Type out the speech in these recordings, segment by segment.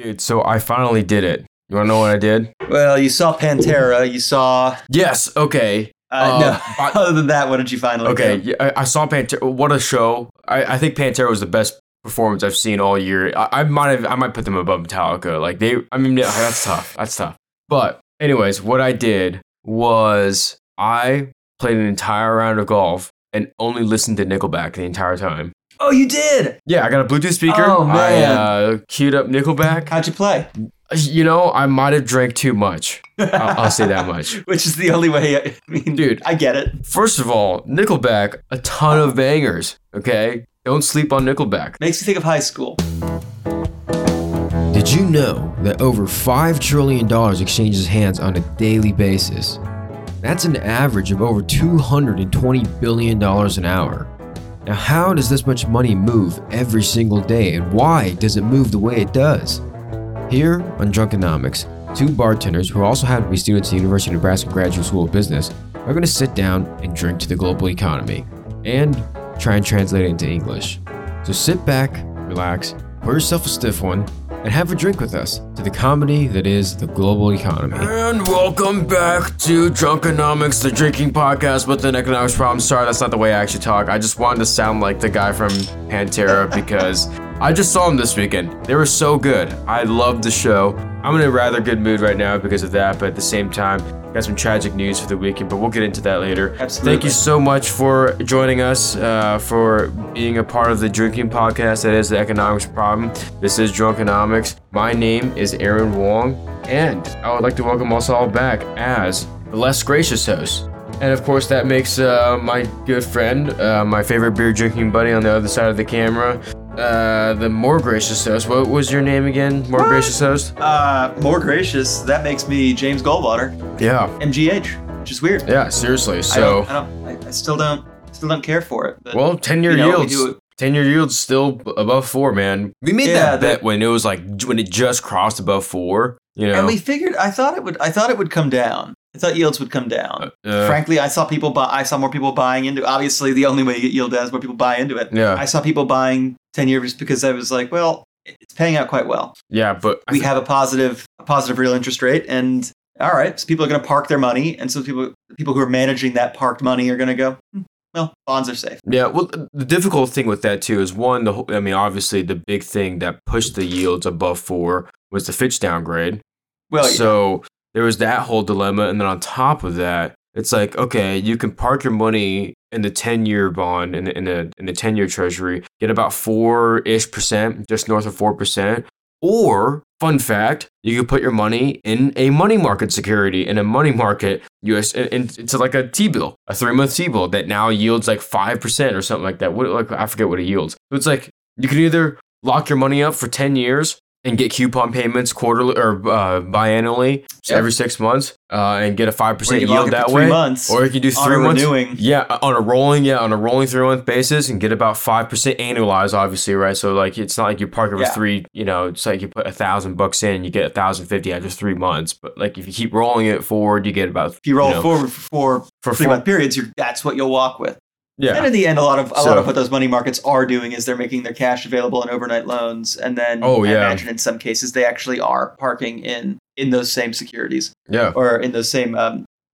Dude, so I finally did it. You want to know what I did? Well, you saw Pantera. You saw... Yes, okay. No, other than that, what did you finally do? Okay, I saw Pantera. What a show. I think Pantera was the best performance I've seen all year. I might put them above Metallica. Like, they... I mean, that's tough. That's tough. But anyways, what I did was I played an entire round of golf and only listened to Nickelback the entire time. Oh, you did? Yeah, I got a Bluetooth speaker. Oh, man. I queued up Nickelback. How'd you play? You know, I might have drank too much. I'll say that much. Which is the only way. I mean, dude, I get it. First of all, Nickelback, a ton of bangers, okay? Don't sleep on Nickelback. Makes you think of high school. Did you know that over $5 trillion exchanges hands on a daily basis? That's an average of over $220 billion an hour. Now, how does this much money move every single day, and why does it move the way it does? Here on Drunkenomics, two bartenders who also happen to be students at the University of Nebraska Graduate School of Business are going to sit down and drink to the global economy and try and translate it into English. So sit back, relax, pour yourself a stiff one, and have a drink with us to the comedy that is the global economy. And welcome back to Drunkenomics, the drinking podcast with an economics problem. Sorry, that's not the way I actually talk. I just wanted to sound like the guy from Pantera because I just saw him this weekend. They were so good. I loved the show. I'm in a rather good mood right now because of that, but at the same time, got some tragic news for the weekend, but we'll get into that later. Absolutely. Thank you so much for joining us, for being a part of the drinking podcast that is the economics problem. This is Drunkenomics. My name is Aaron Wong, and I would like to welcome us all back as the less gracious host. And of course, that makes my good friend, my favorite beer drinking buddy on the other side of the camera, the more gracious host. What was your name again? More gracious host? More gracious. That makes me James Goldwater. Yeah. MGH, which is weird. Yeah, seriously. So I still don't care for it. But, well, 10-year yields. 10-year yields still above 4, man. We made that bet when it was like when it just crossed above 4. You know, and we figured. I thought it would come down. I thought yields would come down. Frankly, I saw more people buying into. Obviously, the only way you get yield down is more people buy into it. Yeah. I saw people buying 10-year just because I was like, well, it's paying out quite well. Yeah, but we have a positive real interest rate, and all right, so people are going to park their money, and so people who are managing that parked money are going to go, well, bonds are safe. Yeah, well, the difficult thing with that too is one, obviously, the big thing that pushed the yields above 4 was the Fitch downgrade. Well, so. Yeah. There was that whole dilemma, and then on top of that, it's like, okay, you can park your money in the 10-year bond in the 10-year treasury, get about 4-ish%, just north of 4%. Or, fun fact, you can put your money in a money market security, in a money market US, into like a T-bill, a 3-month T-bill that now yields like 5% or something like that. I forget what it yields. So it's like you can either lock your money up for 10 years. And get coupon payments quarterly or biannually, so every 6 months, and get a 5% yield that way. Or you can do 3 months, on a rolling 3 month basis, and get about 5% annualized, obviously, right? So like, it's not like you park over three, it's like you put $1,000 in, you get $1,050 after 3 months. But like, if you keep rolling it forward, you get about. If you roll forward for 3 month periods, that's what you'll walk with. Yeah. And in the end, a lot of what those money markets are doing is they're making their cash available in overnight loans, and then I imagine in some cases they actually are parking in those same securities, or in those same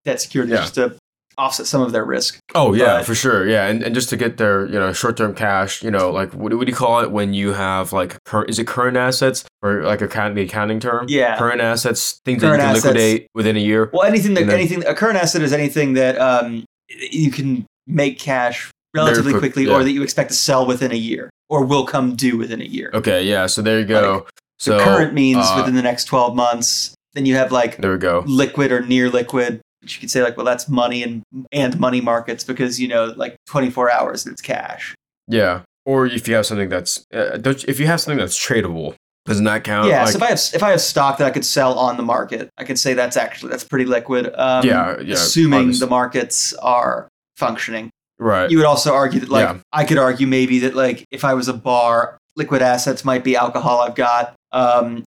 debt securities, just to offset some of their risk. Oh yeah, for sure, yeah, and just to get their short-term cash, like what do you call it when you have like is it current assets or like the accounting term? Yeah, current assets, things that you can liquidate within a year. Well, a current asset is anything that you can make cash relatively quickly, or that you expect to sell within a year, or will come due within a year. Okay, yeah, so there you go. Like, so current means within the next 12 months, then you have like liquid or near liquid, which you could say like, well, that's money and money markets because, like 24 hours and it's cash. Yeah, or if you have something that's, tradable, doesn't that count? Yeah, like, so if I have stock that I could sell on the market, I could say that's pretty liquid, assuming the markets are functioning. Right. You would also argue that I could argue maybe that like if I was a bar, liquid assets might be alcohol I've got.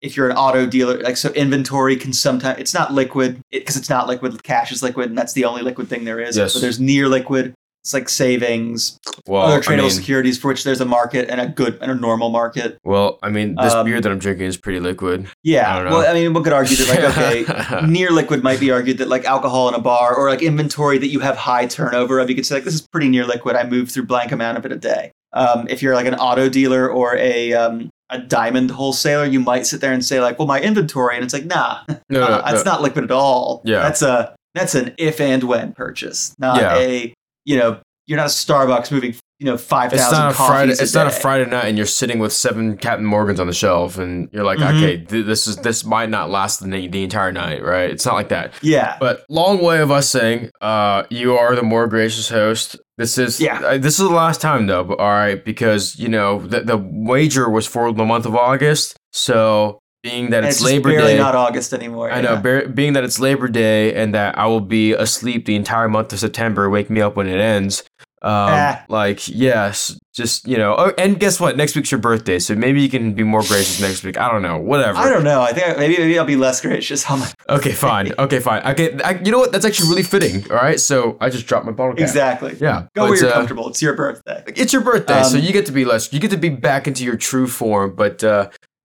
If you're an auto dealer, like so inventory can sometimes it's not liquid because it's not liquid. Cash is liquid and that's the only liquid thing there is. Yes. But there's near liquid. It's like savings, other tradable securities for which there's a market and a normal market. Well, I mean, this beer that I'm drinking is pretty liquid. Yeah. I don't know. Well, I mean, one could argue that like, okay, near liquid might be argued that like alcohol in a bar or like inventory that you have high turnover of. You could say like, this is pretty near liquid. I move through blank amount of it a day. If you're like an auto dealer or a diamond wholesaler, you might sit there and say like, well, my inventory. And it's like, nah, that's not liquid at all. Yeah. That's an if and when purchase, not a... You know, you're not a Starbucks moving, 5,000 coffees. It's not a Friday night and you're sitting with 7 Captain Morgans on the shelf and you're like, okay, this might not last the entire night, right? It's not like that. Yeah. But long way of us saying, you are the more gracious host. This is the last time though, all right? Because, the wager was for the month of August. So being that it's Labor Day. It's barely not August anymore. I know. Being that it's Labor Day and that I will be asleep the entire month of September, wake me up when it ends. And guess what? Next week's your birthday. So maybe you can be more gracious next week. I don't know. Whatever. I don't know. I think maybe I'll be less gracious on my birthday. Okay, fine. You know what? That's actually really fitting. All right. So I just dropped my bottle cap. Exactly. Yeah. Go where you're comfortable. It's your birthday. It's your birthday. So you get to be less. You get to be back into your true form. But,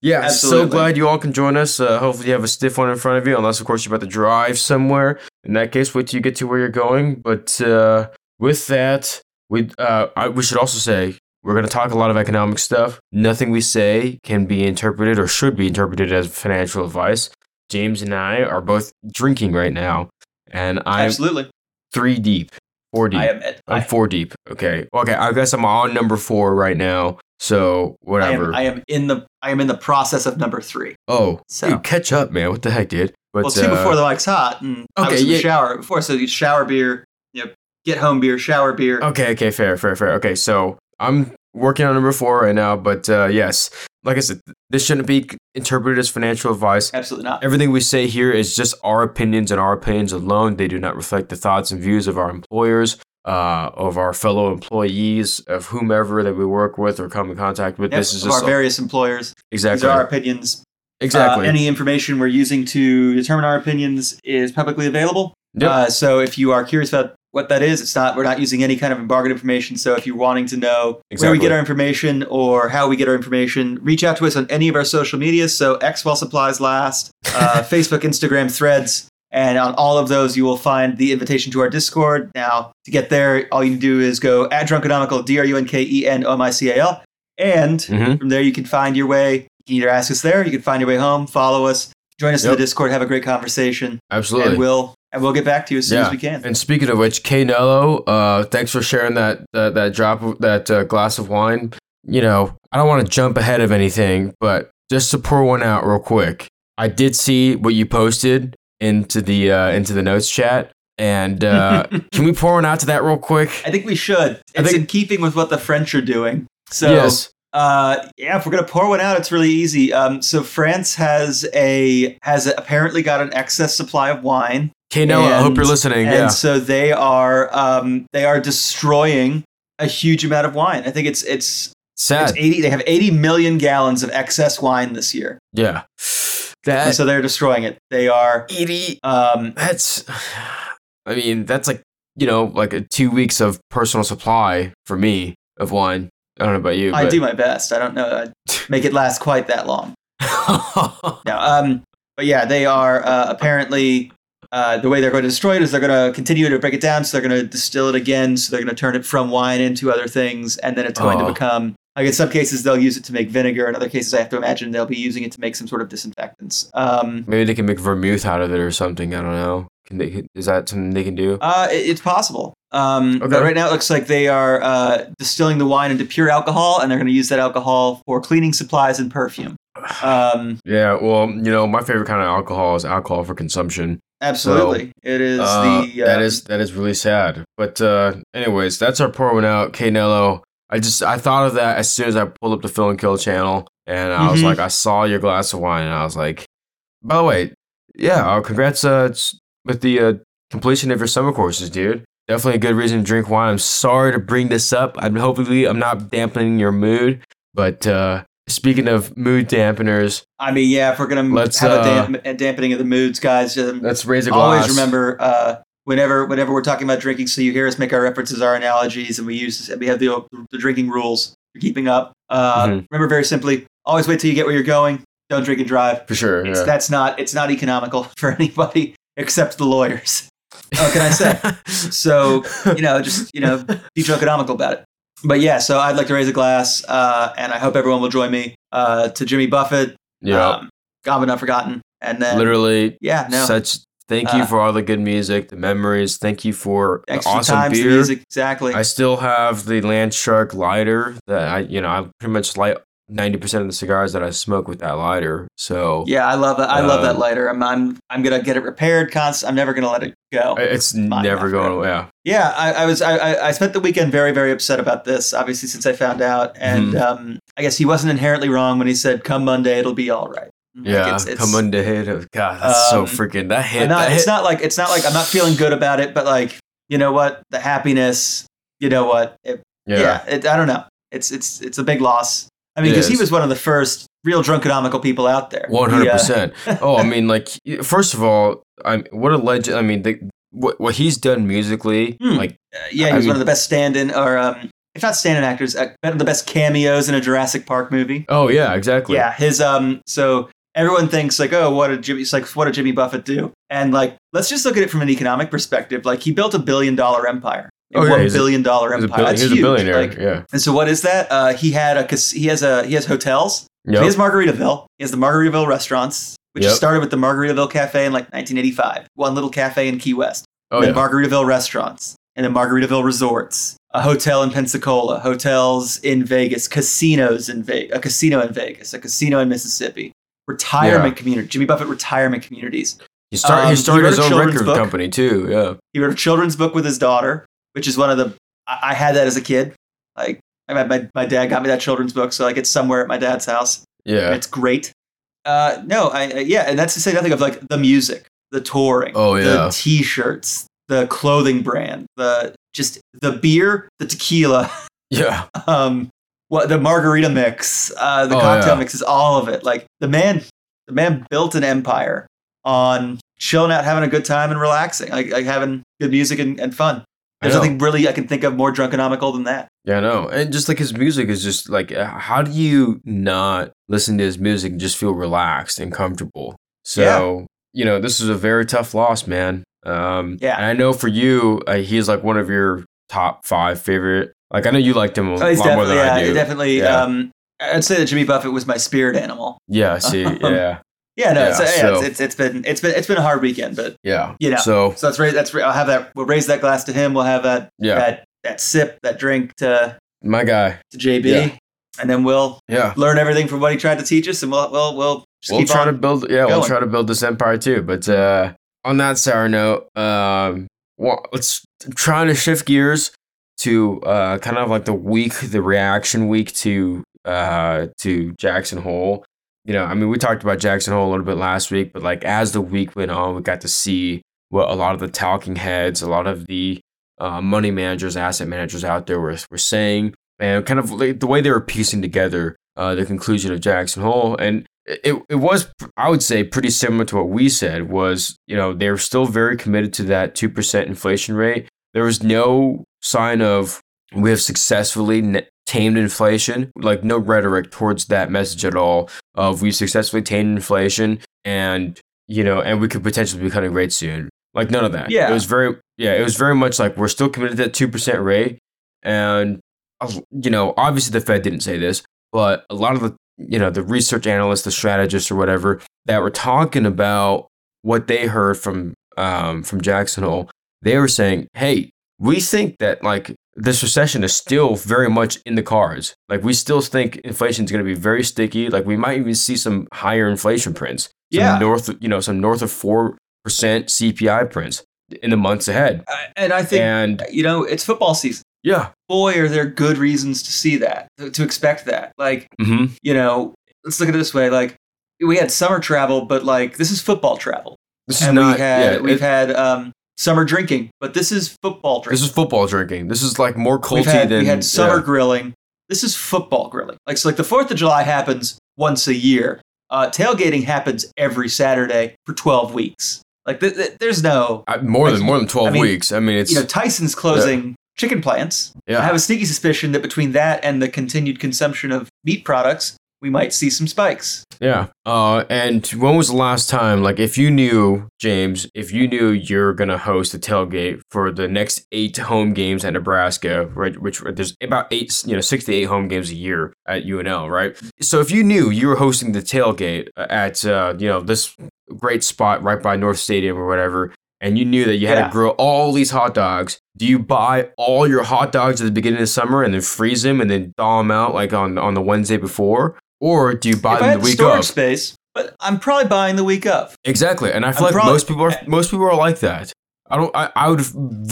yeah, absolutely. So glad you all can join us. Hopefully you have a stiff one in front of you, unless, of course, you're about to drive somewhere. In that case, wait till you get to where you're going. But with that, we should also say we're going to talk a lot of economic stuff. Nothing we say can be interpreted or should be interpreted as financial advice. James and I are both drinking right now, and I'm four deep. I'm 4 deep. Okay. I guess I'm on number 4 right now. So whatever. I am in the process of number 3. Oh, so dude, catch up, man! What the heck, dude? But, well, 2 before the mic's hot, and I was in the shower before, so you shower beer, get home beer, shower beer. Okay, fair. Okay, so I'm working on number 4 right now, but yes, like I said, this shouldn't be interpreted as financial advice. Absolutely not. Everything we say here is just our opinions and our opinions alone. They do not reflect the thoughts and views of our employers. Of our fellow employees, of whomever that we work with or come in contact with. This is just our various employers. Exactly. These are our opinions. Exactly. Any information we're using to determine our opinions is publicly available. Yep. So if you are curious about what that is, we're not using any kind of embargoed information. So if you're wanting to know where we get our information or how we get our information, reach out to us on any of our social media. So X while supplies last, Facebook, Instagram, Threads. And on all of those, you will find the invitation to our Discord. Now, to get there, all you do is go at Drunkenomical, DRUNKENOMICAL. And from there, you can find your way. You can either ask us there, you can find your way home, follow us, join us in the Discord, have a great conversation. Absolutely. And we'll get back to you as soon as we can. And speaking of which, K. Nello, thanks for sharing that glass of wine. I don't want to jump ahead of anything, but just to pour one out real quick, I did see what you posted into the notes chat, and can we pour one out to that real quick? I think we should. It's in keeping with what the French are doing. So yes. If we're gonna pour one out, it's really easy. So France has apparently got an excess supply of wine. Kano, I hope you're listening. And so they are destroying a huge amount of wine. I think it's sad. They have 80 million gallons of excess wine this year. Yeah. And so they're destroying it. They are 80. That's like, like a 2 weeks of personal supply for me of wine. I don't know about you. I do my best. I don't know. I make it last quite that long. But yeah, they are apparently the way they're going to destroy it is they're going to continue to break it down. So they're going to distill it again. So they're going to turn it from wine into other things. And then it's going to become... Like in some cases, they'll use it to make vinegar. In other cases, I have to imagine they'll be using it to make some sort of disinfectants. Maybe they can make vermouth out of it or something. I don't know. Is that something they can do? It's possible. But right now, it looks like they are distilling the wine into pure alcohol, and they're going to use that alcohol for cleaning supplies and perfume. My favorite kind of alcohol is alcohol for consumption. Absolutely. So, it is that is really sad. But anyways, that's our pour one out, K. Nello. I thought of that as soon as I pulled up the Phil and Kill channel, and I was like, I saw your glass of wine, and I was like, by the way, congrats with the completion of your summer courses, dude. Definitely a good reason to drink wine. I'm sorry to bring this up. I'm not dampening your mood, but speaking of mood dampeners, if we're gonna have a dampening of the moods, guys, let's raise a glass. Always remember whenever we're talking about drinking. So you hear us make our references, our analogies, and we have the drinking rules for keeping up. Remember, very simply, always wait till you get where you're going. Don't drink and drive. For sure. Yeah. It's not economical for anybody except the lawyers. What can I say? So, be economical about it. But yeah, so I'd like to raise a glass, and I hope everyone will join me to Jimmy Buffett. Yeah. Gone but not forgotten. And then literally, yeah, no. Thank you for all the good music, the memories. Thank you for the awesome beer. The music, exactly. I still have the Landshark lighter that I pretty much light 90% of the cigars that I smoke with that lighter. So yeah, I love that. I love that lighter. I'm gonna get it repaired. I'm never gonna let it go. It's never going away. Yeah. Yeah, I spent the weekend very, very upset about this. Obviously, since I found out, and I guess he wasn't inherently wrong when he said, "Come Monday, it'll be all right." Yeah, come on to hit. God, that's so freaking that hit. It's not like I'm not feeling good about it, but like, you know what, the happiness. You know what? I don't know. It's a big loss. I mean, because he was one of the first real drunkenomical people out there. 100%. Oh, I mean, like, first of all, what a legend. I mean, what he's done musically, he was one of the best stand-in if not stand-in actors, one of the best cameos in a Jurassic Park movie. Oh yeah, exactly. Yeah, his everyone thinks like, oh, what did Jimmy Buffett do? And like, let's just look at it from an economic perspective. Like, he built $1 billion empire. $1 billion empire. That's huge. He's a billionaire. Like, yeah. And so, what is that? He has hotels. Yep. So he has Margaritaville. He has the Margaritaville restaurants, which started with the Margaritaville Cafe in like 1985. One little cafe in Key West. Oh, and then Margaritaville restaurants, and then Margaritaville resorts, a hotel in Pensacola, hotels in Vegas, a casino in Vegas, a casino in Mississippi. Retirement community, Jimmy Buffett retirement communities. He started his own record company too. Yeah, he wrote a children's book with his daughter, which is one of the. I had that as a kid. Like, my dad got me that children's book, so like it's somewhere at my dad's house. Yeah, it's great. And that's to say nothing of like the music, the touring, the T-shirts, the clothing brand, the beer, the tequila. Yeah. The margarita mix, the cocktail mixes, all of it. Like, the man built an empire on chilling out, having a good time, and relaxing, like having good music and fun. There's nothing really I can think of more drunkenomical than that. Yeah, I know. And just like his music is just like, how do you not listen to his music and just feel relaxed and comfortable? So, this is a very tough loss, man. And I know for you, he's like one of your top 5 favorite. Like, I know you liked him a lot more than I do. Yeah, definitely. Yeah. I'd say that Jimmy Buffett was my spirit animal. Yeah, see, yeah. Yeah, no, yeah, it's been a hard weekend, but So we'll raise that glass to him. We'll have that sip, that drink to my guy, to JB, and then we'll learn everything from what he tried to teach us, and we'll try to build this empire too. But on that sour note, let's try to shift gears to kind of like the reaction week to Jackson Hole. We talked about Jackson Hole a little bit last week, but like as the week went on, we got to see what a lot of the talking heads, a lot of the money managers, asset managers out there were saying, and kind of like the way they were piecing together the conclusion of Jackson Hole. And it was, I would say, pretty similar to what we said was, they're still very committed to that 2% inflation rate. There was no sign of we have successfully tamed inflation, like no rhetoric towards that message at all of we successfully tamed inflation and we could potentially be cutting rates soon. Like none of that. Yeah. It was very much like we're still committed to that 2% rate. And, obviously the Fed didn't say this, but a lot of the, the research analysts, the strategists or whatever that were talking about what they heard from Jackson Hole, they were saying, hey, we think that like this recession is still very much in the cards. Like we still think inflation is going to be very sticky. Like we might even see some higher inflation prints. North of 4% CPI prints in the months ahead. And I think, it's football season. Yeah. Boy, are there good reasons to see that, to expect that. Like, let's look at it this way. Like we had summer travel, but like this is football travel. We've had summer drinking, but this is football drinking. This is football drinking. This is like more culty than... We had summer grilling. This is football grilling. Like, so like the 4th of July happens once a year. Tailgating happens every Saturday for 12 weeks. Like there's no more than 12 weeks. I mean, it's Tyson's closing chicken plants. Yeah. I have a sneaky suspicion that between that and the continued consumption of meat products, we might see some spikes. Yeah. And when was the last time, like, if you knew, James, if you knew you're going to host a tailgate for the next 8 home games at Nebraska, right, which there's about 6 to 8 home games a year at UNL, right? So if you knew you were hosting the tailgate at, this great spot right by North Stadium or whatever, and you knew that you had to grill all these hot dogs, do you buy all your hot dogs at the beginning of summer and then freeze them and then thaw them out like on the Wednesday before? Or do you buy them the week of? Space, but I'm probably buying the week of. Exactly, and I feel most people are like that. I believe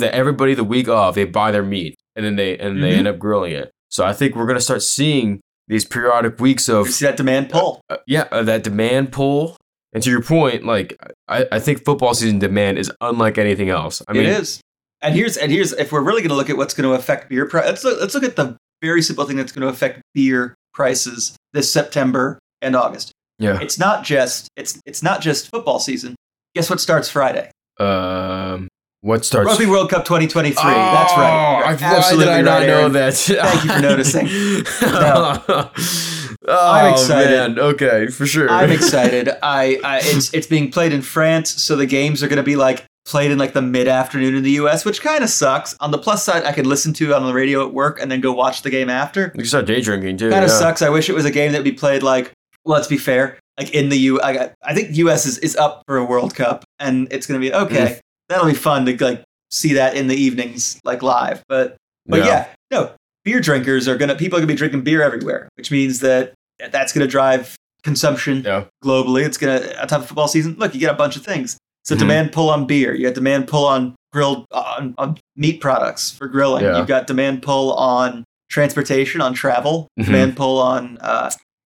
that everybody the week of they buy their meat and then they end up grilling it. So I think we're gonna start seeing these periodic weeks of that demand pull. That demand pull. And to your point, like I think football season demand is unlike anything else. I mean, it is. And here's if we're really gonna look at what's gonna affect beer price. Let's look at the very simple thing that's going to affect beer prices this September and August. Yeah, it's not just football season. Guess what starts Friday? What starts? Rugby World Cup 2023. Oh, that's right. Why did I not know that? Thank you for noticing. I'm excited. Man. Okay, for sure. I'm excited. It's being played in France, so the games are going to be played in the mid-afternoon in the U.S., which kind of sucks. On the plus side, I could listen to it on the radio at work and then go watch the game after. You can start day drinking, too. Kind of sucks. I wish it was a game that would be played, let's be fair, in the U.S. I think U.S. is up for a World Cup, and it's going to be, okay, that'll be fun to, see that in the evenings, live. But beer drinkers people are going to be drinking beer everywhere, which means that's going to drive consumption globally. It's going to, on top of football season, you get a bunch of things. So demand pull on beer. You got demand pull on grilled on meat products for grilling. Yeah. You've got demand pull on transportation, on travel. Mm-hmm. Demand pull on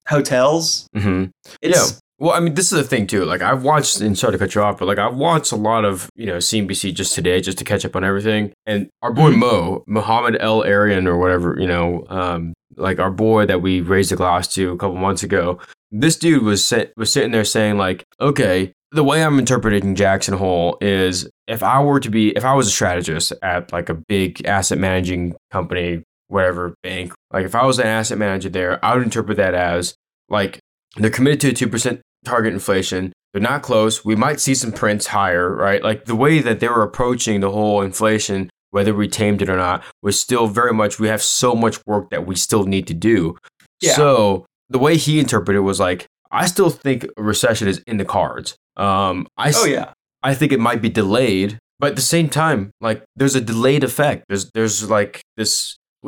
hotels. Mm-hmm. Well, I mean, this is the thing too. I've watched, and sorry to cut you off, but I've watched a lot of CNBC just today, just to catch up on everything. And our boy Mohamed El-Erian or whatever, our boy that we raised a glass to a couple months ago. This dude was sitting there saying okay. The way I'm interpreting Jackson Hole is if I was a strategist at a big asset managing company, whatever bank, if I was an asset manager there, I would interpret that as they're committed to a 2% target inflation. They're not close. We might see some prints higher, right? The way that they were approaching the whole inflation, whether we tamed it or not, was still very much, we have so much work that we still need to do. Yeah. So the way he interpreted it was I still think a recession is in the cards. I think it might be delayed, but at the same time, there's a delayed effect. There's this, what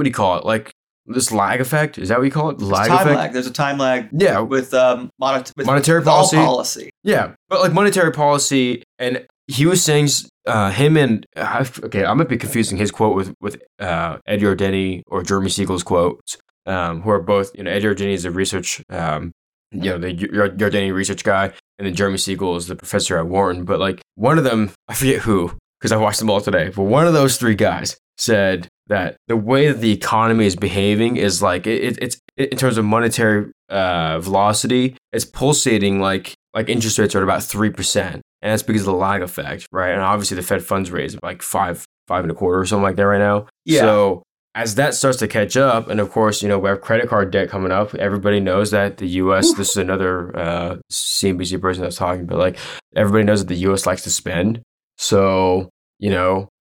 do you call it? This lag effect? Is that what you call it? Lag effect? There's a time lag. Yeah. With monetary policy. Yeah, but monetary policy, and he was saying I might be confusing his quote with Ed Yardeni or Jeremy Siegel's quotes, who are both Ed Yardeni is a research. The Yardeni Research guy, and then Jeremy Siegel is the professor at Wharton. But one of them, I forget who, because I watched them all today, but one of those three guys said that the way that the economy is behaving is it's in terms of monetary velocity, it's pulsating like interest rates are at about 3%, and that's because of the lag effect, right? And obviously the Fed funds rate is five and a quarter or something like that right now. Yeah. So as that starts to catch up, and of course, we have credit card debt coming up. Everybody knows that the U.S. This is another CNBC person that's talking, but everybody knows that the U.S. likes to spend. So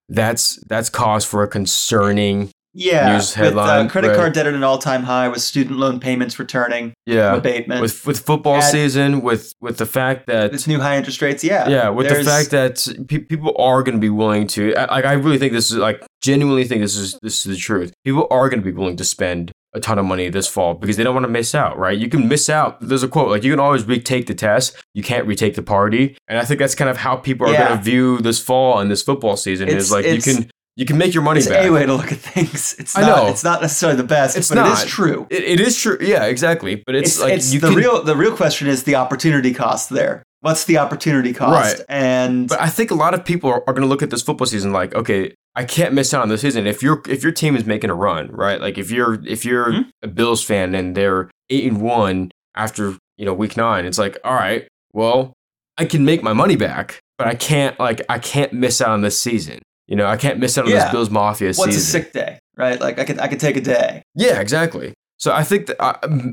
that's cause for a concerning news headline. With credit card debt at an all-time high, with student loan payments returning, abatement, with football season, with the fact that it's new high interest rates, the fact that people are going to be willing to. I really think this is genuinely think this is the truth. People are going to be willing to spend a ton of money this fall because they don't want to miss out, right? You can miss out. There's a quote, you can always retake the test. You can't retake the party. And I think that's kind of how people are going to view this fall and this football season you can make your money back. It's a way to look at things. It's not necessarily the best, but it is true. It is true. Yeah, exactly. But the real question is the opportunity cost there. What's the opportunity cost? Right. But I think a lot of people are going to look at this football season okay, I can't miss out on this season. If your team is making a run, right? If you're a Bills fan and they're 8-1 after week 9, it's all right. Well, I can make my money back, but I can't miss out on this season. You know, I can't miss out on this Bills Mafia season. What's a sick day, right? Like I could take a day. Yeah, exactly. So I think that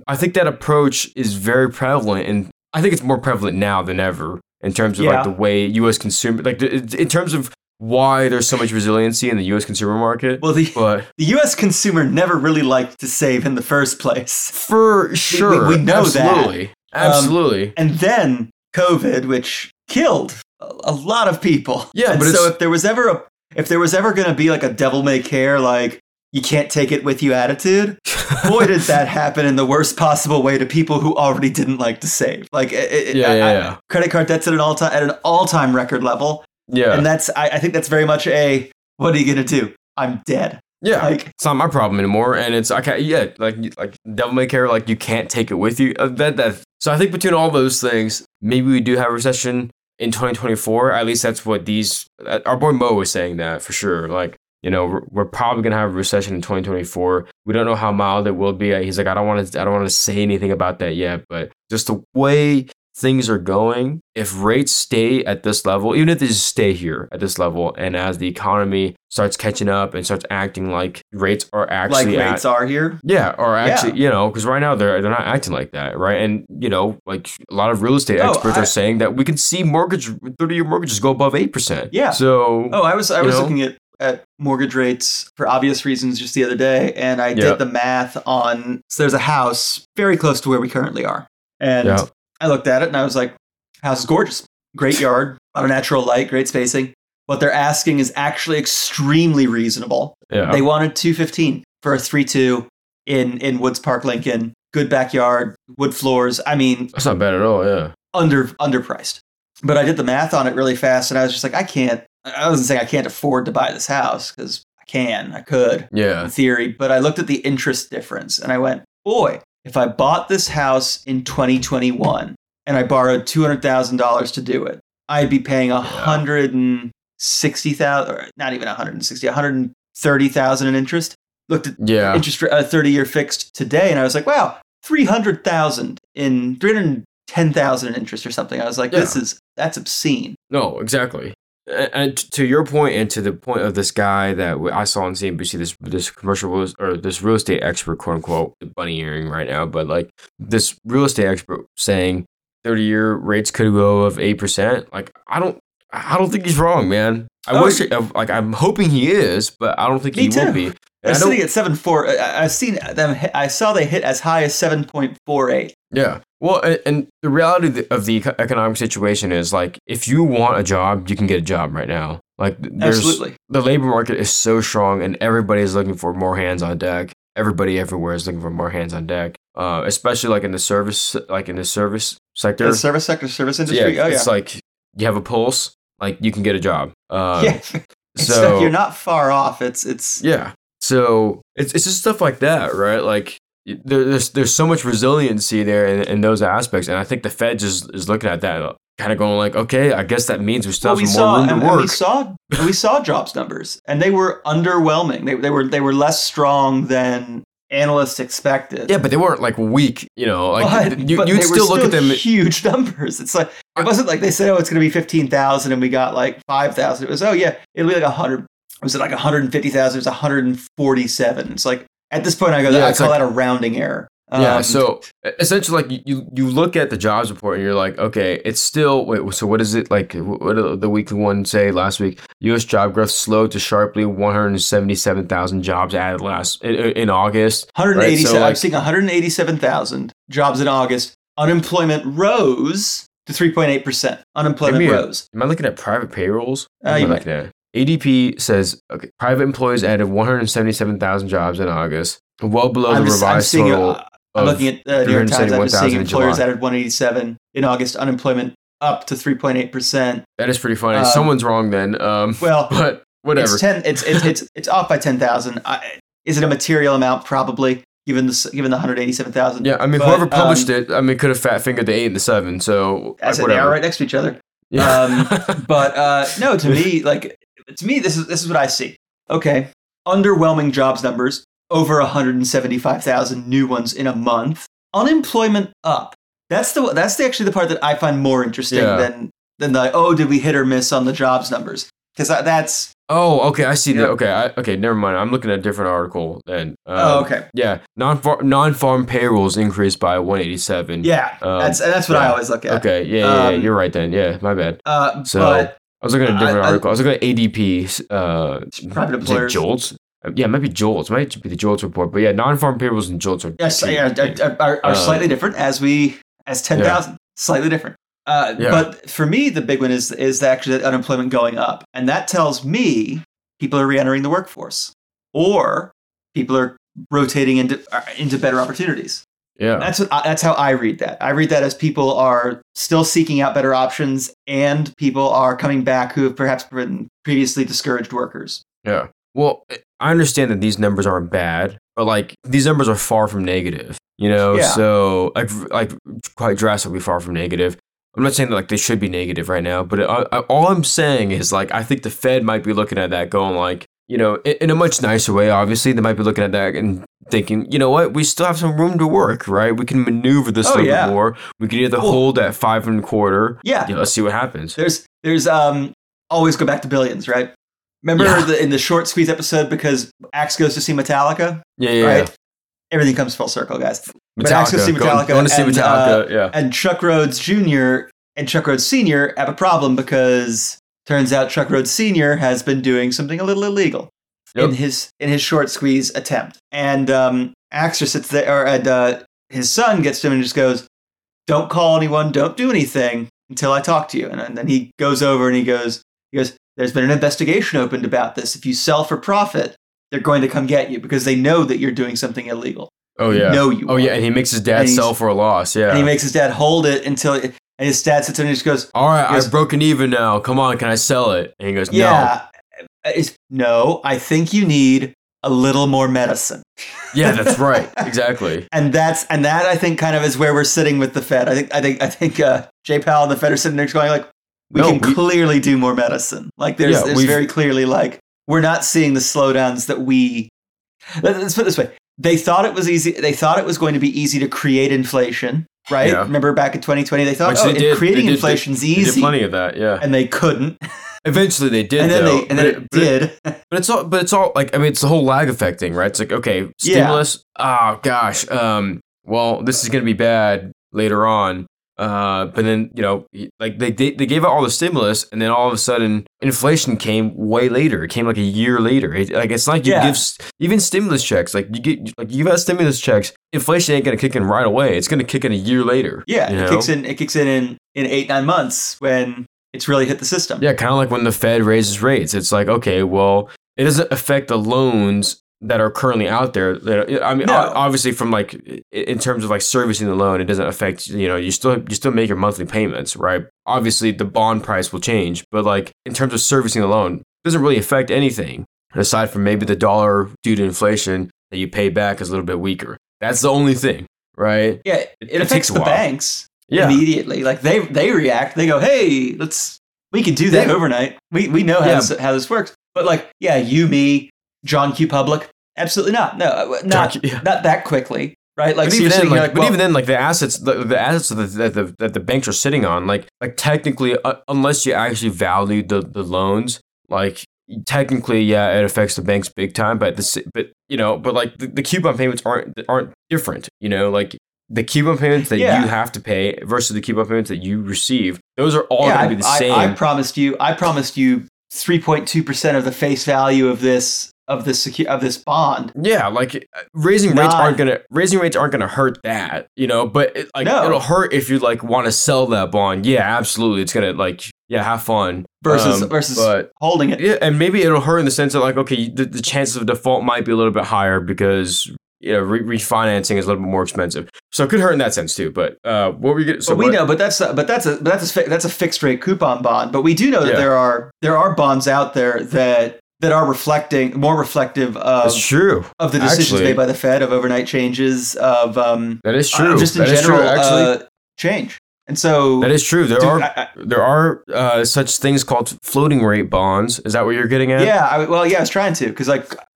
I think that approach is very prevalent, and I think it's more prevalent now than ever in terms of like the way U.S. consumer, like in terms of why there's so much resiliency in the U.S. consumer market. Well, the U.S. consumer never really liked to save in the first place. For sure, we know absolutely. That absolutely. And then COVID, which killed a lot of people. Yeah, and but so if there was ever going to be like a devil may care, like you can't take it with you attitude, boy, did that happen in the worst possible way to people who already didn't like to save. Like, credit card debt's at an all time record level. Yeah, and that's I think that's very much a what are you gonna do? I'm dead. Yeah, like, it's not my problem anymore, and it's I can't. Yeah, like devil may care. Like you can't take it with you. So I think between all those things, maybe we do have a recession in 2024. At least that's what our boy Mo was saying that for sure. Like, you know, we're probably gonna have a recession in 2024. We don't know how mild it will be. He's like, I don't want to say anything about that yet, but just the way things are going, if rates stay at this level, even if they just stay here at this level, and as the economy starts catching up and starts acting like rates are actually like rates are here. Yeah, or actually, you know, because right now they're not acting like that, right? And you know, like a lot of real estate experts are saying that we can see 30-year mortgages go above 8%. Yeah. So I was looking at mortgage rates for obvious reasons just the other day, and I did the math on so there's a house very close to where we currently are, and I looked at it and I was like, house is gorgeous. Great yard, a lot of natural light, great spacing. What they're asking is actually extremely reasonable. Yeah. They wanted $215,000 for a 3.2 in Woods Park, Lincoln. Good backyard, wood floors. I mean, that's not bad at all, yeah. Underpriced. But I did the math on it really fast and I was just like, I wasn't saying I can't afford to buy this house because I could, in theory. But I looked at the interest difference and I went, boy. If I bought this house in 2021 and I borrowed $200,000 to do it, I'd be paying $160,000, or not even $130,000 in interest. Looked at interest a 30-year fixed today, and I was like, wow, $310,000 in interest or something. I was like, that's obscene. No, exactly. And to your point, and to the point of this guy that I saw on CNBC, this commercial or this real estate expert, quote unquote, bunny earring right now, but like this real estate expert saying 30-year rates could go of 8%. Like I don't think he's wrong, man. I'm hoping he is, but I don't think he will be. They're sitting at 7.4. I've seen them. I saw they hit as high as 7.48. Yeah. Well, and the reality of the economic situation is like, if you want a job, you can get a job right now. Like, absolutely, the labor market is so strong, and everybody is looking for more hands on deck. Everybody everywhere is looking for more hands on deck, especially like in the service sector. The service sector, service industry. Yeah, it's like you have a pulse. Like you can get a job. So you're not far off. So it's just stuff like that, right? Like there's so much resiliency there in those aspects, and I think the Fed just is looking at that, kind of going like, okay, I guess that means we still have more room to work. We saw jobs numbers, and they were underwhelming. They were less strong than analysts expected. Yeah, but they weren't like weak, you know. Like you'd still look at them huge numbers. It's like it wasn't like they said, oh, it's going to be 15,000, and we got like 5,000. It was it'll be like 100. Was it like 150,000? It was 147. It's like, at this point, I go, I call that a rounding error. So essentially, like you look at the jobs report and you're like, okay, it's still, so what is it like? What did the weekly one say last week? U.S. job growth slowed to sharply 177,000 jobs added in August. 187. Right? So I'm seeing 187,000 jobs in August. Unemployment rose to 3.8%. Am I looking at private payrolls? ADP says private employees added 177,000 jobs in August, well below revised total. I'm looking at the New York Times. I'm just seeing employers added 187 in August. Unemployment up to 3.8%. That is pretty funny. Someone's wrong then. But whatever. It's off by 10,000. Is it a material amount? Probably, given the 187,000. Yeah, I mean, whoever published it, I mean, could have fat fingered the 8 and the 7. So they are right next to each other. Yeah. No, to me, like. To me, this is what I see. Okay, underwhelming jobs numbers, over 175,000 new ones in a month. Unemployment up. That's actually the part that I find more interesting than than the, oh, did we hit or miss on the jobs numbers? Because that's... Oh, okay. I see that. Okay. Okay. Never mind. I'm looking at a different article then. Okay. Yeah. Non-farm payrolls increased by 187. Yeah. That's what I always look at. Okay. Yeah. You're right then. Yeah. My bad. But I was looking at a different article. I was looking at ADP. Private employers. JOLTS? Yeah, it might be JOLTS. It might be the JOLTS report. But yeah, non-farm payrolls and JOLTS are... Yes, are slightly different as 10,000. Yeah. Slightly different. But for me, the big one is actually the unemployment going up. And that tells me people are reentering the workforce or people are rotating into better opportunities. Yeah. That's how I read that. I read that as people are still seeking out better options and people are coming back who have perhaps been previously discouraged workers. Yeah. Well, I understand that these numbers aren't bad, but like these numbers are far from negative, you know? Yeah. So like quite drastically far from negative. I'm not saying that like they should be negative right now, but all I'm saying is like I think the Fed might be looking at that going like, you know, in a much nicer way, obviously, they might be looking at that and thinking, you know what, we still have some room to work, right? We can maneuver this a little bit more. We can either hold at 5.25. Yeah. You know, let's see what happens. There's always go back to billions, right? Remember in the short squeeze episode because Axe goes to see Metallica? Yeah. Right? Everything comes full circle, guys. But Axe goes to see Metallica. And Chuck Rhodes Jr. and Chuck Rhodes Sr. have a problem because turns out Chuck Rhodes Sr. has been doing something a little illegal in his short squeeze attempt. And Axe just sits there, and his son gets to him and just goes, "Don't call anyone, don't do anything until I talk to you." And then he goes over and he goes, "There's been an investigation opened about this. If you sell for profit, they're going to come get you because they know that you're doing something illegal." Oh yeah. They know you. Oh yeah, and he makes his dad sell for a loss. Yeah. And he makes his dad hold it until, and his dad sits there and he just goes, "All right, I've broken even now. Come on, can I sell it?" And he goes, "No." Yeah. No, I think you need a little more medicine. Yeah, that's right. Exactly. and that I think kind of is where we're sitting with the Fed. I think Jay Powell and the Fed are sitting there just going like, we clearly do more medicine. Like there's very clearly like we're not seeing the slowdowns that we. Let's put it this way. They thought it was easy. They thought it was going to be easy to create inflation, right? Yeah. Remember back in 2020, they thought, creating inflation's easy. They did plenty of that, yeah. And they couldn't. Eventually, they did. And then it did. But it's all like, I mean, it's the whole lag effect thing, right? It's like, okay, stimulus. Yeah. Oh gosh. Well, this is going to be bad later on. But then, you know, like they gave out all the stimulus and then all of a sudden inflation came way later. It came like a year later. It's like you give even stimulus checks, you've got stimulus checks. Inflation ain't going to kick in right away. It's going to kick in a year later. Yeah. It kicks in 8-9 months when it's really hit the system. Yeah. Kind of like when the Fed raises rates, it's like, okay, well, it doesn't affect the loans that are currently out there. I mean, obviously from like, in terms of like servicing the loan, it doesn't affect, you know, you still make your monthly payments, right? Obviously the bond price will change, but like in terms of servicing the loan, it doesn't really affect anything aside from maybe the dollar due to inflation that you pay back is a little bit weaker. That's the only thing, right? Yeah. It affects the banks immediately. Like they react, they go, "Hey, we can do that overnight. We know how this works." But like, yeah, you, me, John Q. Public, absolutely not. No, not that quickly, right? Like, but even then, the assets that the banks are sitting on, like technically, unless you actually value the loans, like technically, yeah, it affects the banks big time. But the coupon payments aren't different, you know, like. The coupon payments that you have to pay versus the coupon payments that you receive, those are all going to be the same. I promised you 3.2% of the face value of this bond. Yeah, like raising rates aren't gonna hurt that, you know. But it'll hurt if you like want to sell that bond. Yeah, absolutely, it's gonna like have fun versus holding it. Yeah, and maybe it'll hurt in the sense that like okay, the chances of default might be a little bit higher because. You know, refinancing is a little bit more expensive, so it could hurt in that sense too. But what we get, that's a fixed rate coupon bond. But we do know that there are bonds out there that are reflective of that's true of the decisions made by the Fed of overnight changes of that is true just in that general true, change. And so that is true. There are such things called floating rate bonds. Is that what you're getting at? Yeah. I was trying to because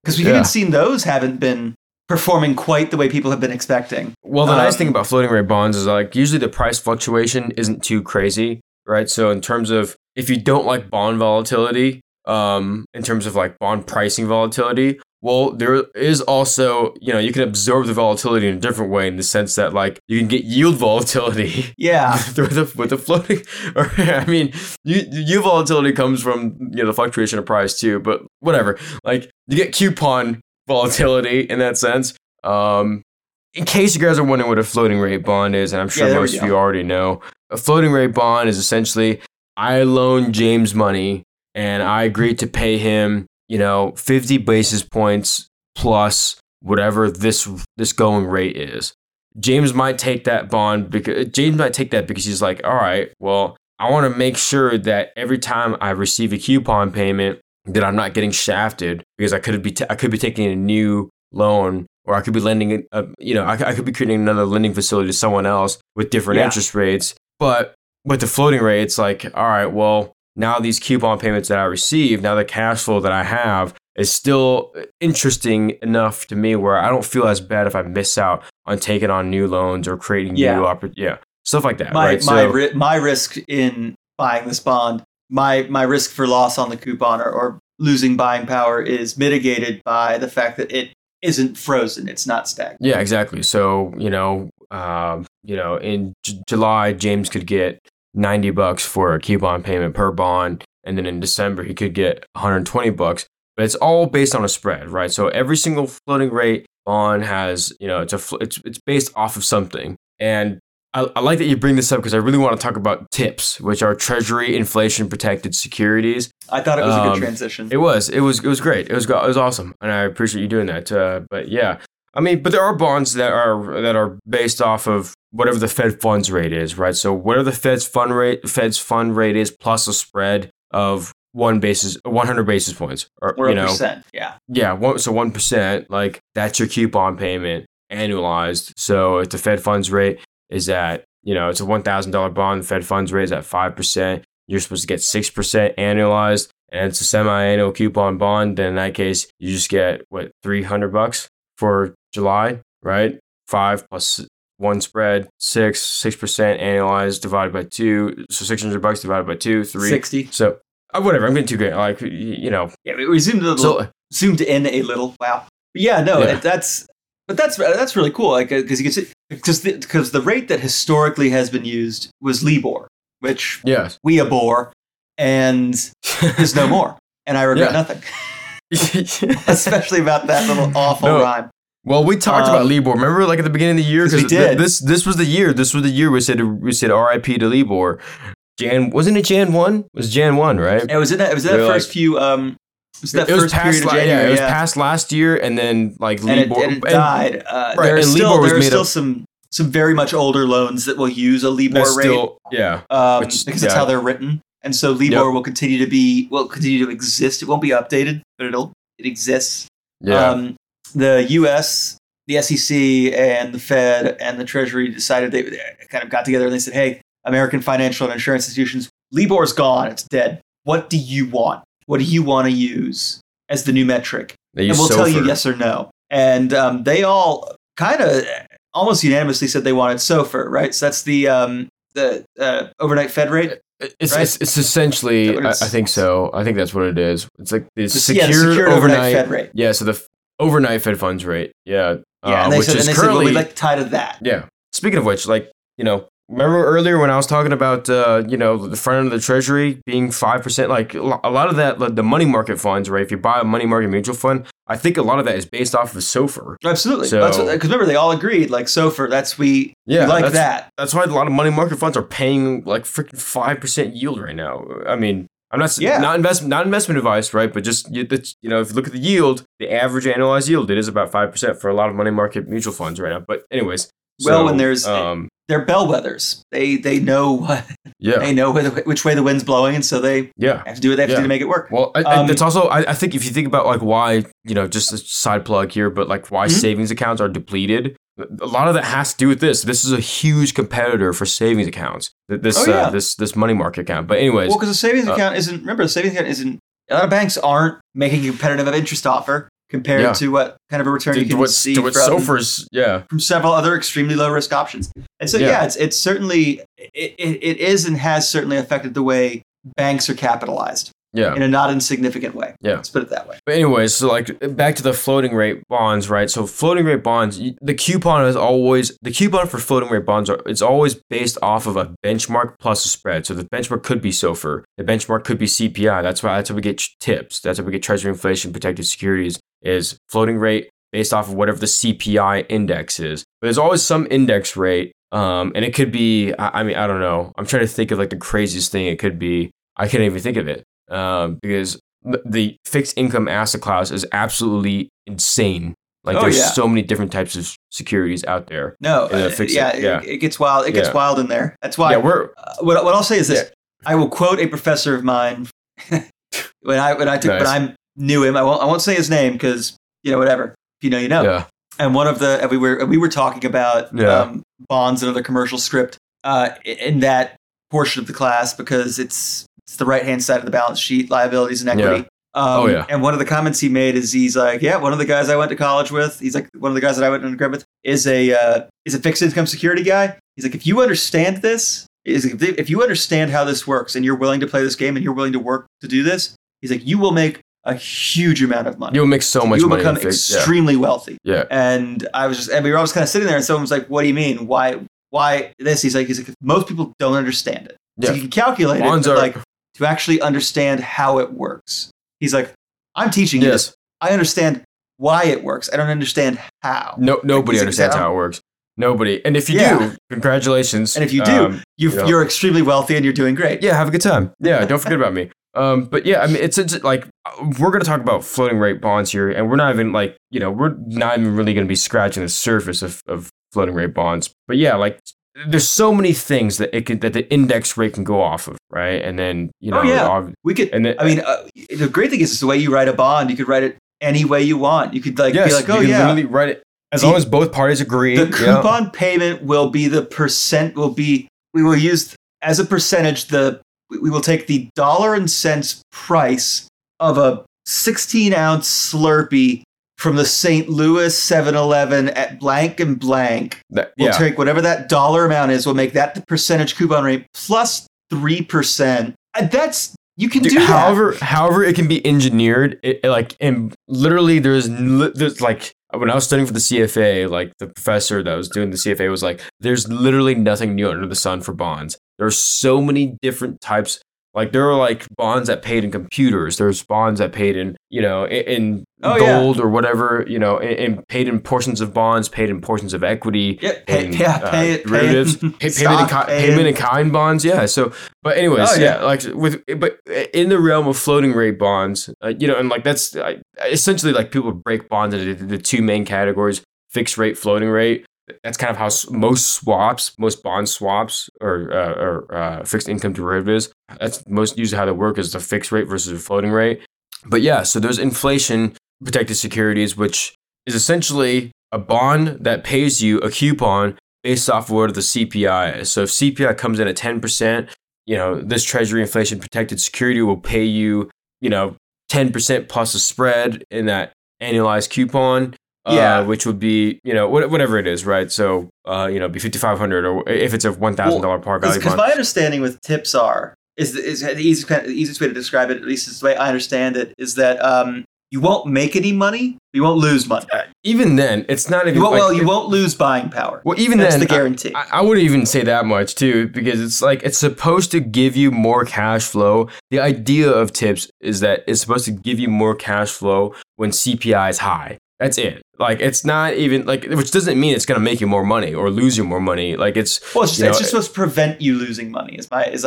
we've even seen those haven't been performing quite the way people have been expecting. Well, the nice thing about floating rate bonds is like usually the price fluctuation isn't too crazy, right? So in terms of, if you don't like bond volatility, in terms of like bond pricing volatility, well, there is also, you know, you can absorb the volatility in a different way, in the sense that like you can get yield volatility. Yeah. with the floating. I mean, yield volatility comes from, you know, the fluctuation of price too, but whatever. Like you get coupon volatility in that sense. In case you guys are wondering what a floating rate bond is, and I'm sure most of you already know, a floating rate bond is essentially, I loan James money and I agree to pay him, you know, 50 basis points plus whatever this going rate is. James might take that bond because he's like, all right, well, I want to make sure that every time I receive a coupon payment that I'm not getting shafted, because I could be taking a new loan, or I could be lending, I could be creating another lending facility to someone else with different interest rates. But with the floating rate, it's like, all right, well, now these coupon payments that I receive, now the cash flow that I have is still interesting enough to me where I don't feel as bad if I miss out on taking on new loans or creating new stuff like that. My risk in buying this bond, my risk for loss on the coupon or losing buying power is mitigated by the fact that it isn't frozen. It's not stagnant. Yeah, exactly. So, in July, James could get $90 for a coupon payment per bond, and then in December he could get $120, but it's all based on a spread, right? So every single floating rate bond has, it's based off of something. And I like that you bring this up, because I really want to talk about TIPS, which are Treasury inflation protected securities. I thought it was a good transition. It was great. It was awesome, and I appreciate you doing that. But there are bonds that are based off of whatever the Fed funds rate is, right? So whatever the Fed's fund rate is plus a spread of 100 basis points, or 1%, yeah. 1%, like that's your coupon payment annualized. So if the Fed funds rate is at, it's a $1,000 bond, the Fed funds rate is at 5%, you're supposed to get 6% annualized, and it's a semi-annual coupon bond. Then in that case, you just get $300 for July, right? 5 plus 1 spread, 6% annualized divided by 2. So $600 divided by 2, 360. So whatever, I'm getting too great. Like, Yeah, we zoomed in a little. Wow. But that's really cool. Like, because you can see, because the rate that historically has been used was LIBOR, which we abhor, and is no more. And I regret nothing, especially about that little awful rhyme. Well, we talked about LIBOR. Remember, like at the beginning of the year, because we did. This was the year. This was the year we said R.I.P. to LIBOR. Wasn't it Jan 1? It was Jan 1, right? It was in that. It was that first few. It was past January. Yeah, it was past last year, and then like LIBOR and it died. There are still some very much older loans that will use a LIBOR rate. Because it's how they're written, and so LIBOR will continue to exist. It won't be updated, but it exists. Yeah. The U.S., the SEC, and the Fed and the Treasury decided, they kind of got together and they said, hey, American financial and insurance institutions, LIBOR's gone. It's dead. What do you want? What do you want to use as the new metric? And we'll tell you yes or no. And they all kind of almost unanimously said they wanted SOFR, right? So that's the overnight Fed rate. It's essentially, I think so. I think that's what it is. It's like the secured overnight Fed rate. Yeah, so the overnight Fed funds rate, and they said we'd like to tie to that. Yeah. Speaking of which, remember earlier when I was talking about, the front end of the Treasury being 5%, like a lot of that, like the money market funds, right? If you buy a money market mutual fund, I think a lot of that is based off of SOFR. Absolutely. So, because remember, they all agreed, like SOFR, That's why a lot of money market funds are paying like freaking 5% yield right now. I mean, I'm not investment advice, right? But just if you look at the yield, the average annualized yield, it is about 5% for a lot of money market mutual funds right now. But anyways, when there's they're bellwethers, they know what they know which way the wind's blowing, and so they have to do what they have to do to make it work. Well, it's also I think if you think about like why just a side plug here, but like why savings accounts are depleted. A lot of that has to do with this. This is a huge competitor for savings accounts. This money market account. But anyways, well, because the savings account isn't. Remember, the savings account isn't. A lot of banks aren't making a competitive interest offer compared to what kind of a return you can see from SOFRs, from several other extremely low risk options. And so, yeah, it's certainly, it is and has certainly affected the way banks are capitalized. Yeah. In a not insignificant way. Yeah. Let's put it that way. But anyways, so like back to the floating rate bonds, right? So floating rate bonds, the coupon for floating rate bonds it's always based off of a benchmark plus a spread. So the benchmark could be SOFR. The benchmark could be CPI. That's how we get TIPS. That's how we get treasury inflation protected securities, is floating rate based off of whatever the CPI index is. But there's always some index rate. And it could be, I don't know. I'm trying to think of like the craziest thing it could be. I can't even think of it. Because the fixed income asset class is absolutely insane. Like so many different types of securities out there. No, it gets wild. It gets wild in there. That's why. Yeah, what I'll say is this: I will quote a professor of mine when I knew him. I won't say his name because whatever. If you know, you know. Yeah. And one of the we were talking about bonds and other commercial script in that portion of the class because it's the right-hand side of the balance sheet, liabilities and equity. Yeah. And one of the comments he made is he's like, one of the guys I went to college with, is a fixed income security guy. He's like, if you understand this, if you understand how this works and you're willing to play this game and you're willing to work to do this, he's like, you will make a huge amount of money. You'll make so much money. You'll become extremely wealthy. Yeah. And we were all just kind of sitting there and someone was like, what do you mean? Why this? He's like, most people don't understand it. Yeah. So you can calculate to actually understand how it works. He's like, I'm teaching you this. I understand why it works. I don't understand how. No, nobody understands how it works. Nobody. And if you do, congratulations. And if you do, you're extremely wealthy and you're doing great. Yeah, have a good time. Yeah, don't forget about me. But yeah, I mean, it's like, we're going to talk about floating rate bonds here, and we're not even like, we're not even really going to be scratching the surface of floating rate bonds. But yeah, like, there's so many things that the index rate can go off of, right? And then we could. And then, the great thing is the way you write a bond. You could write it any way you want. You could literally write it as long as both parties agree. The coupon payment will be the percent. We will use as a percentage we will take the dollar and cents price of a 16-ounce Slurpee from the St. Louis 7-Eleven at blank and blank. We'll take whatever that dollar amount is. We'll make that the percentage coupon rate plus 3%. And that's, you can do that. However it can be engineered. When I was studying for the CFA, like the professor that was doing the CFA was like, there's literally nothing new under the sun for bonds. There's so many different types. Like there are like bonds that paid in computers. There's bonds that paid in, in gold or whatever, and paid in portions of bonds, paid in portions of equity, derivatives, payment in kind bonds. Yeah. So, but anyways, but in the realm of floating rate bonds, and like that's essentially like people break bonds into the two main categories: fixed rate, floating rate. That's kind of how most bond swaps or fixed income derivatives, that's most usually how they work, is the fixed rate versus the floating rate. But yeah, so there's inflation protected securities, which is essentially a bond that pays you a coupon based off of what the CPI is. So if CPI comes in at 10%, this treasury inflation protected security will pay you, 10% plus a spread in that annualized coupon. Yeah, which would be whatever it is, right? So be $5,500, or if it's a $1,000 par value bond. Because my understanding with TIPS is the easiest way to describe it, at least is the way I understand it, is that you won't make any money, but you won't lose money. Even then, it's not even. You won't lose buying power. Well, even that's the guarantee. I wouldn't even say that much too, because it's like it's supposed to give you more cash flow. The idea of TIPS is that it's supposed to give you more cash flow when CPI is high. That's it. Like, it's not even like, which doesn't mean it's going to make you more money or lose you more money. Like, it's just supposed to prevent you losing money. It's supposed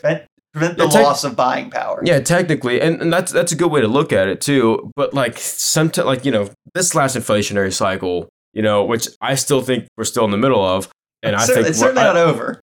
to prevent the loss of buying power. Yeah, technically, and that's a good way to look at it too. But like sometimes, like this last inflationary cycle, which I still think we're still in the middle of, and it's certainly not over.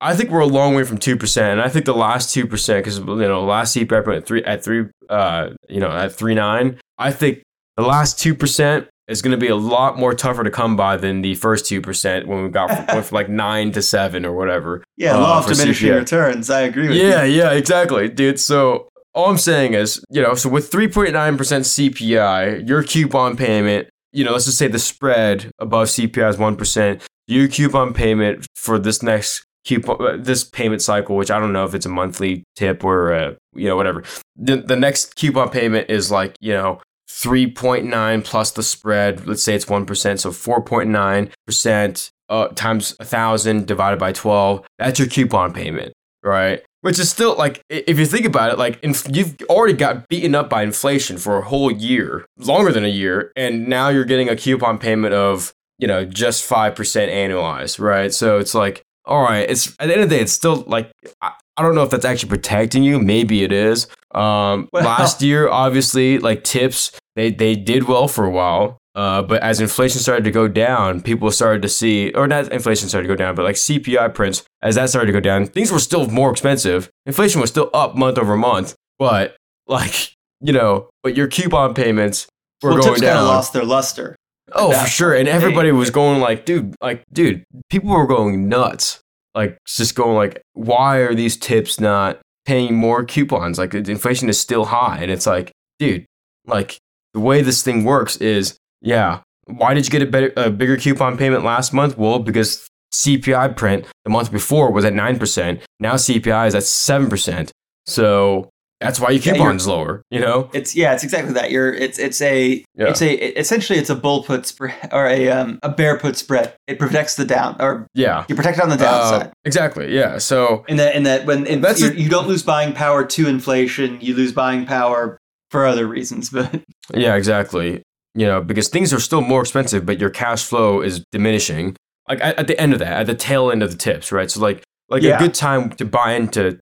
I think we're a long way from 2%, and I think the last 2%, because last CPI went at 3.9. I think. The last 2% is going to be a lot more tougher to come by than the first 2% when we got from like 9 to 7 or whatever. Yeah, law of diminishing returns. I agree with you. Yeah, exactly, dude. So all I'm saying is, so with 3.9% CPI, your coupon payment, let's just say the spread above CPI is 1%. your coupon payment for this next coupon, this payment cycle, which I don't know if it's a monthly tip or whatever. The next coupon payment is 3.9 plus the spread. Let's say it's 1%, so 4.9% times 1,000 divided by 12. That's your coupon payment, right? Which is still if you think about it, you've already got beaten up by inflation for a whole year, longer than a year, and now you're getting a coupon payment of just 5% annualized, right? So it's all right, it's at the end of the day, it's still I don't know if that's actually protecting you. Maybe it is. Last year, obviously, tips, they did well for a while. But as inflation started to go down, people started to see, or not inflation started to go down, but CPI prints, as that started to go down, things were still more expensive. Inflation was still up month over month, but but your coupon payments were going down. Tips kind of lost their luster. Oh, for sure. And everybody was going dude, people were going nuts. Just going why are these tips not paying more coupons? Inflation is still high. And it's dude, the way this thing works is, yeah, why did you get a bigger coupon payment last month? Well, because CPI print the month before was at 9%. Now CPI is at 7%. So that's why your coupon's lower, It's exactly that. It's essentially a bull put spread or a bear put spread. It protects the down, or you protect it on the downside. Exactly. Yeah. So you don't lose buying power to inflation, you lose buying power for other reasons, but yeah, exactly. Because things are still more expensive, but your cash flow is diminishing. At the end of that, at the tail end of the tips, right? So a good time to buy into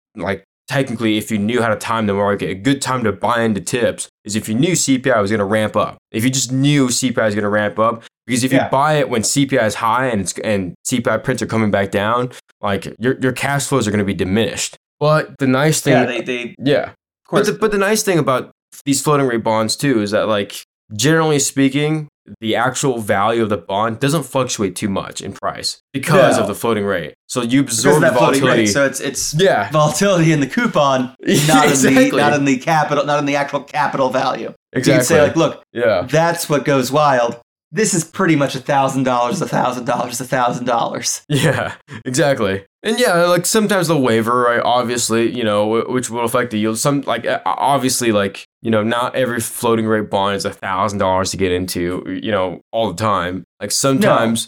technically, if you knew how to time the market, a good time to buy into tips is if you knew CPI was going to ramp up. If you just knew CPI is going to ramp up, because if you buy it when CPI is high and CPI prints are coming back down, your cash flows are going to be diminished. But the nice thing, of course. But the nice thing about these floating rate bonds too is that generally speaking, the actual value of the bond doesn't fluctuate too much in price because of the floating rate. So you absorb the volatility. Rate, so it's volatility in the coupon, not in the capital, not in the actual capital value. Exactly. You'd say that's what goes wild. This is pretty much $1,000, $1,000, $1,000. Yeah, exactly. And yeah, sometimes they'll waiver, right? Obviously, which will affect the yield. Some obviously, not every floating rate bond is $1,000 to get into, all the time. Sometimes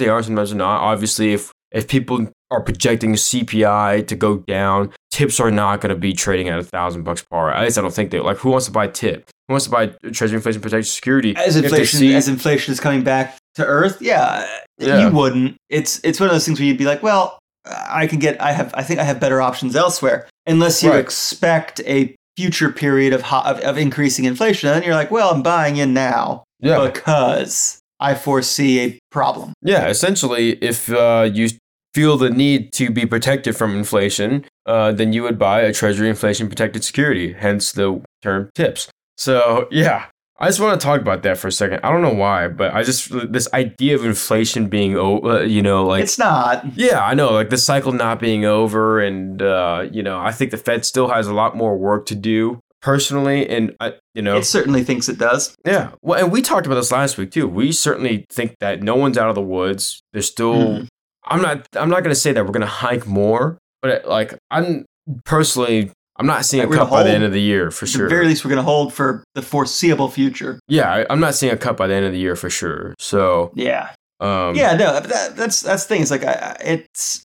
they are, sometimes they're not. Obviously, if people are projecting CPI to go down, tips are not going to be trading at $1,000 par. At least I don't think they. Who wants to buy tip? Who wants to buy Treasury Inflation Protection Security? As inflation is coming back to earth, you wouldn't. It's one of those things where you'd be well, I think I have better options elsewhere. Unless you expect a future period of increasing inflation, and then you're I'm buying in now because I foresee a problem. Yeah, essentially, if you feel the need to be protected from inflation, then you would buy a Treasury Inflation Protected Security, hence the term TIPS. So, yeah, I just want to talk about that for a second. I don't know why, but I just, this idea of inflation being, it's not. Yeah, I know, the cycle not being over. And, I think the Fed still has a lot more work to do personally. And, it certainly thinks it does. Yeah. Well, and we talked about this last week, too. We certainly think that no one's out of the woods. There's still... Mm-hmm. I'm not going to say that we're going to hike more, but I'm not seeing a cut by the end of the year for sure. At the very least, we're going to hold for the foreseeable future. Yeah, I'm not seeing a cut by the end of the year for sure. So yeah, that's the thing. It's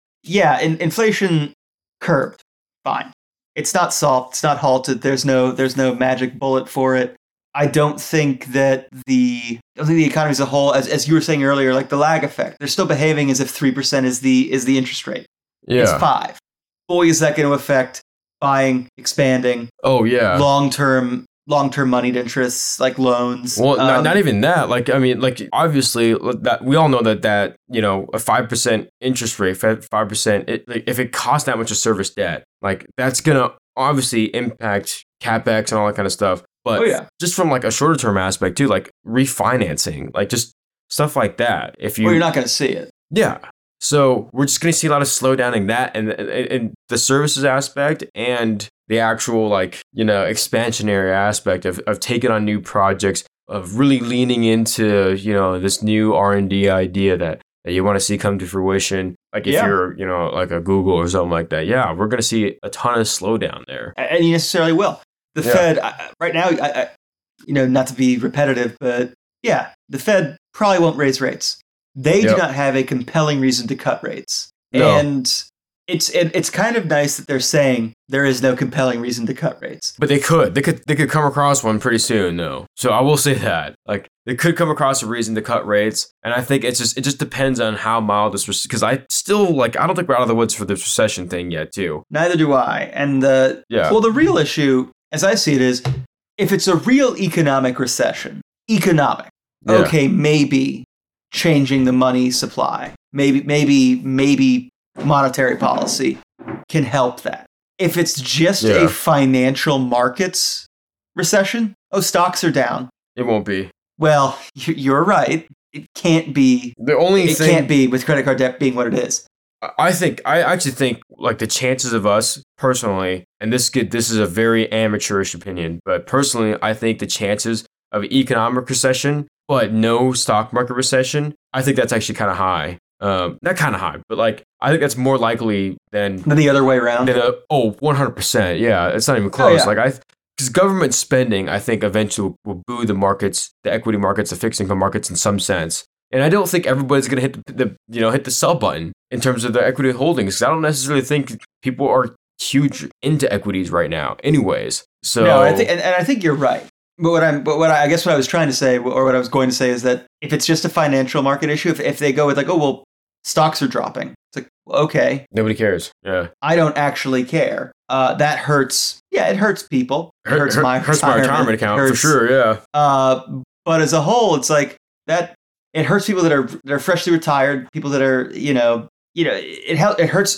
inflation curbed, fine. It's not solved. It's not halted. There's no magic bullet for it. I don't think that the economy as a whole, as you were saying earlier, the lag effect, they're still behaving as if 3% is the interest rate. Yeah. It's 5. Boy, is that going to affect buying, expanding. Oh yeah. Long-term moneyed interests like loans. Well, not even that. Obviously, that we all know that a 5% interest rate, 5%. If it costs that much to service debt, that's gonna obviously impact CapEx and all that kind of stuff. But just from a shorter term aspect too, refinancing, just stuff like that. You're not going to see it. Yeah. So we're just going to see a lot of slowdown in that and the services aspect and the actual expansionary aspect of taking on new projects, of really leaning into this new R&D idea that that you want to see come to fruition. Like if you're, you know, like a Google or something like that. Yeah, we're going to see a ton of slowdown there. And you necessarily will. The Fed, right now, I, you know, not to be repetitive, but yeah, the Fed probably won't raise rates. They do not have a compelling reason to cut rates. No. And it's kind of nice that they're saying there is no compelling reason to cut rates. But they could come across one pretty soon, though. So I will say that, like, they could come across a reason to cut rates. And I think it just depends on how mild this was, because I still, like, I don't think we're out of the woods for this recession thing yet, too. Neither do I. And well, the real issue, as I see it, is if it's a real economic recession, okay, maybe changing the money supply, maybe monetary policy can help that. If it's just a financial markets recession, stocks are down. It won't be. Well, you're right. It can't be. The only thing it can't be, with credit card debt being what it is. I actually think like the chances of us personally, and this is a very amateurish opinion, but personally, I think the chances of economic recession, but no stock market recession, I think that's actually kind of high. Not kind of high, but like, I think that's more likely than the other way around. 100%. Yeah, it's not even close. Oh, yeah. Like because government spending, I think eventually will buoy the markets, the equity markets, the fixed income markets in some sense. And I don't think everybody's going to hit the sell button in terms of their equity holdings. Because I don't necessarily think people are huge into equities right now, anyways. So no, I think you're right. But what I was trying to say, or what I was going to say, is that if it's just a financial market issue, if they go with like, oh well, stocks are dropping, it's like, okay, nobody cares. Yeah, I don't actually care. That hurts. Yeah, it hurts people. It hurts my retirement account for sure. Yeah. But as a whole, it's like that. It hurts people that are freshly retired, people that are it hurts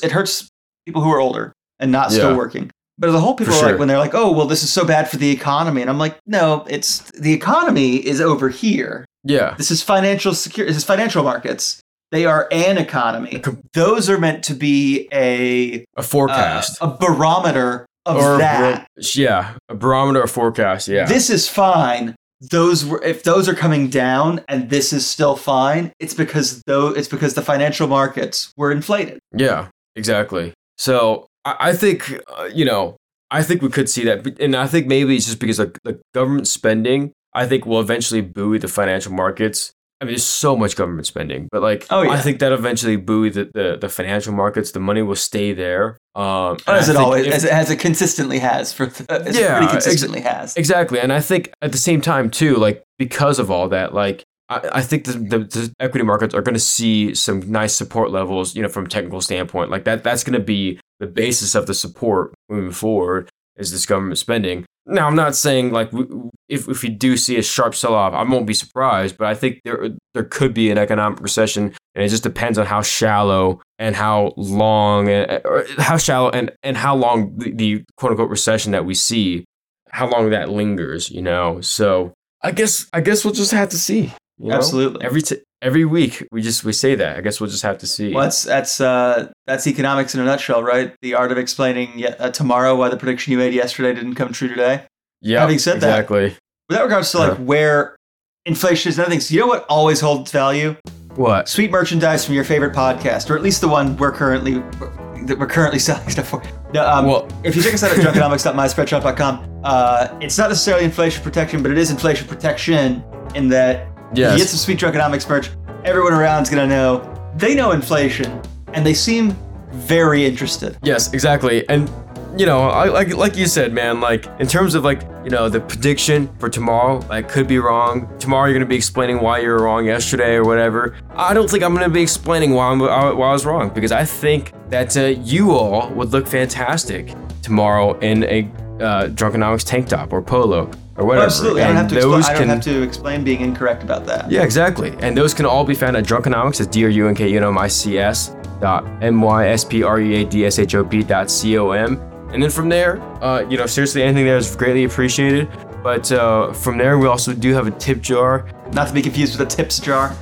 people who are older and not still working. But as a whole, people are like, when they're like, oh, well, this is so bad for the economy. And I'm like, no, it's the economy is over here. Yeah. This is financial security. This is financial markets. They are an economy. Those are meant to be a forecast, a barometer of that. A barometer of forecast. Yeah. This is fine. If those are coming down and this is still fine, it's because the financial markets were inflated. Yeah, exactly. So I think, I think we could see that. And I think maybe it's just because the government spending, I think, will eventually buoy the financial markets. I mean, there's so much government spending, but like, I think that eventually buoy the financial markets. The money will stay there. As it consistently has. Exactly. And I think at the same time too, like, because of all that, like, I think the equity markets are going to see some nice support levels, from a technical standpoint. Like that's going to be the basis of the support moving forward, is this government spending. Now, I'm not saying like if we do see a sharp sell-off, I won't be surprised, but I think there could be an economic recession, and it just depends on how shallow and how long, or how shallow and how long the quote-unquote recession that we see, how long that lingers, So I guess we'll just have to see. Absolutely. Every week we say that. I guess we'll just have to see. Well, that's economics in a nutshell, right? The art of explaining tomorrow why the prediction you made yesterday didn't come true today. Yeah. Having said that, with that regards to like where inflation is and other things, you know what always holds value? What? Sweet merchandise from your favorite podcast, or at least the one we're currently selling stuff for. No, if you check us out at drunkenomics.myspreadshop.com, it's not necessarily inflation protection, but it is inflation protection in that. Yes. You get some sweet Drunkenomics merch, everyone around's going to know. They know inflation, and they seem very interested. Yes, exactly. And, like you said, man, like, in terms of, like, the prediction for tomorrow, like, could be wrong. Tomorrow you're going to be explaining why you were wrong yesterday or whatever. I don't think I'm going to be explaining why I was wrong, because I think that you all would look fantastic tomorrow in a Drunkenomics tank top or polo or whatever. Absolutely. I don't have to explain being incorrect about that. Yeah, exactly. And those can all be found at Drunkenomics at drunkenomics.myspreadshop.com. And then from there, seriously, anything there is greatly appreciated. But from there, we also do have a tip jar. Not to be confused with a tips jar.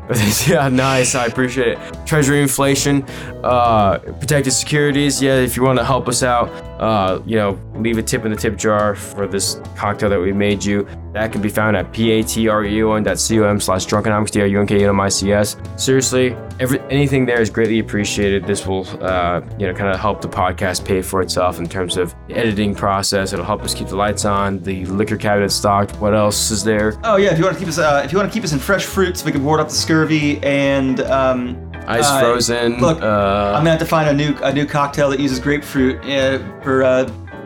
Yeah, nice. I appreciate it. Treasury inflation, protected securities. Yeah, if you want to help us out, Leave a tip in the tip jar for this cocktail that we made you. That can be found at patreon.com/drunkenomics. Seriously, anything there is greatly appreciated. This will, kind of help the podcast pay for itself in terms of the editing process. It'll help us keep the lights on, the liquor cabinet stocked. What else is there? Oh yeah, if you want to keep us in fresh fruits, we can ward up the scurvy and ice frozen. Look, I'm gonna have to find a new cocktail that uses grapefruit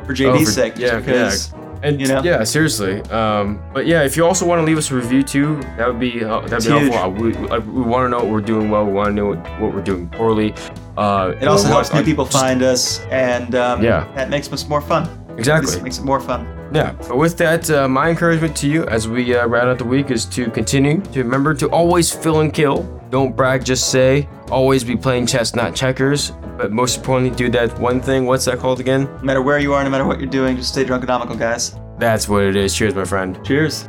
for JD's sake. Yeah, because, and yeah, seriously. But yeah, if you also want to leave us a review too, that would be that'd be helpful. We want to know what we're doing well. We want to know what we're doing poorly. It also helps new people find us, and that makes us more fun. Exactly, makes it more fun. Yeah. But with that, my encouragement to you as we round out the week is to continue to remember to always fill and kill. Don't brag, just say. Always be playing chess, not checkers. But most importantly, do that one thing. What's that called again? No matter where you are, no matter what you're doing, just stay drunkenomical, guys. That's what it is. Cheers, my friend. Cheers.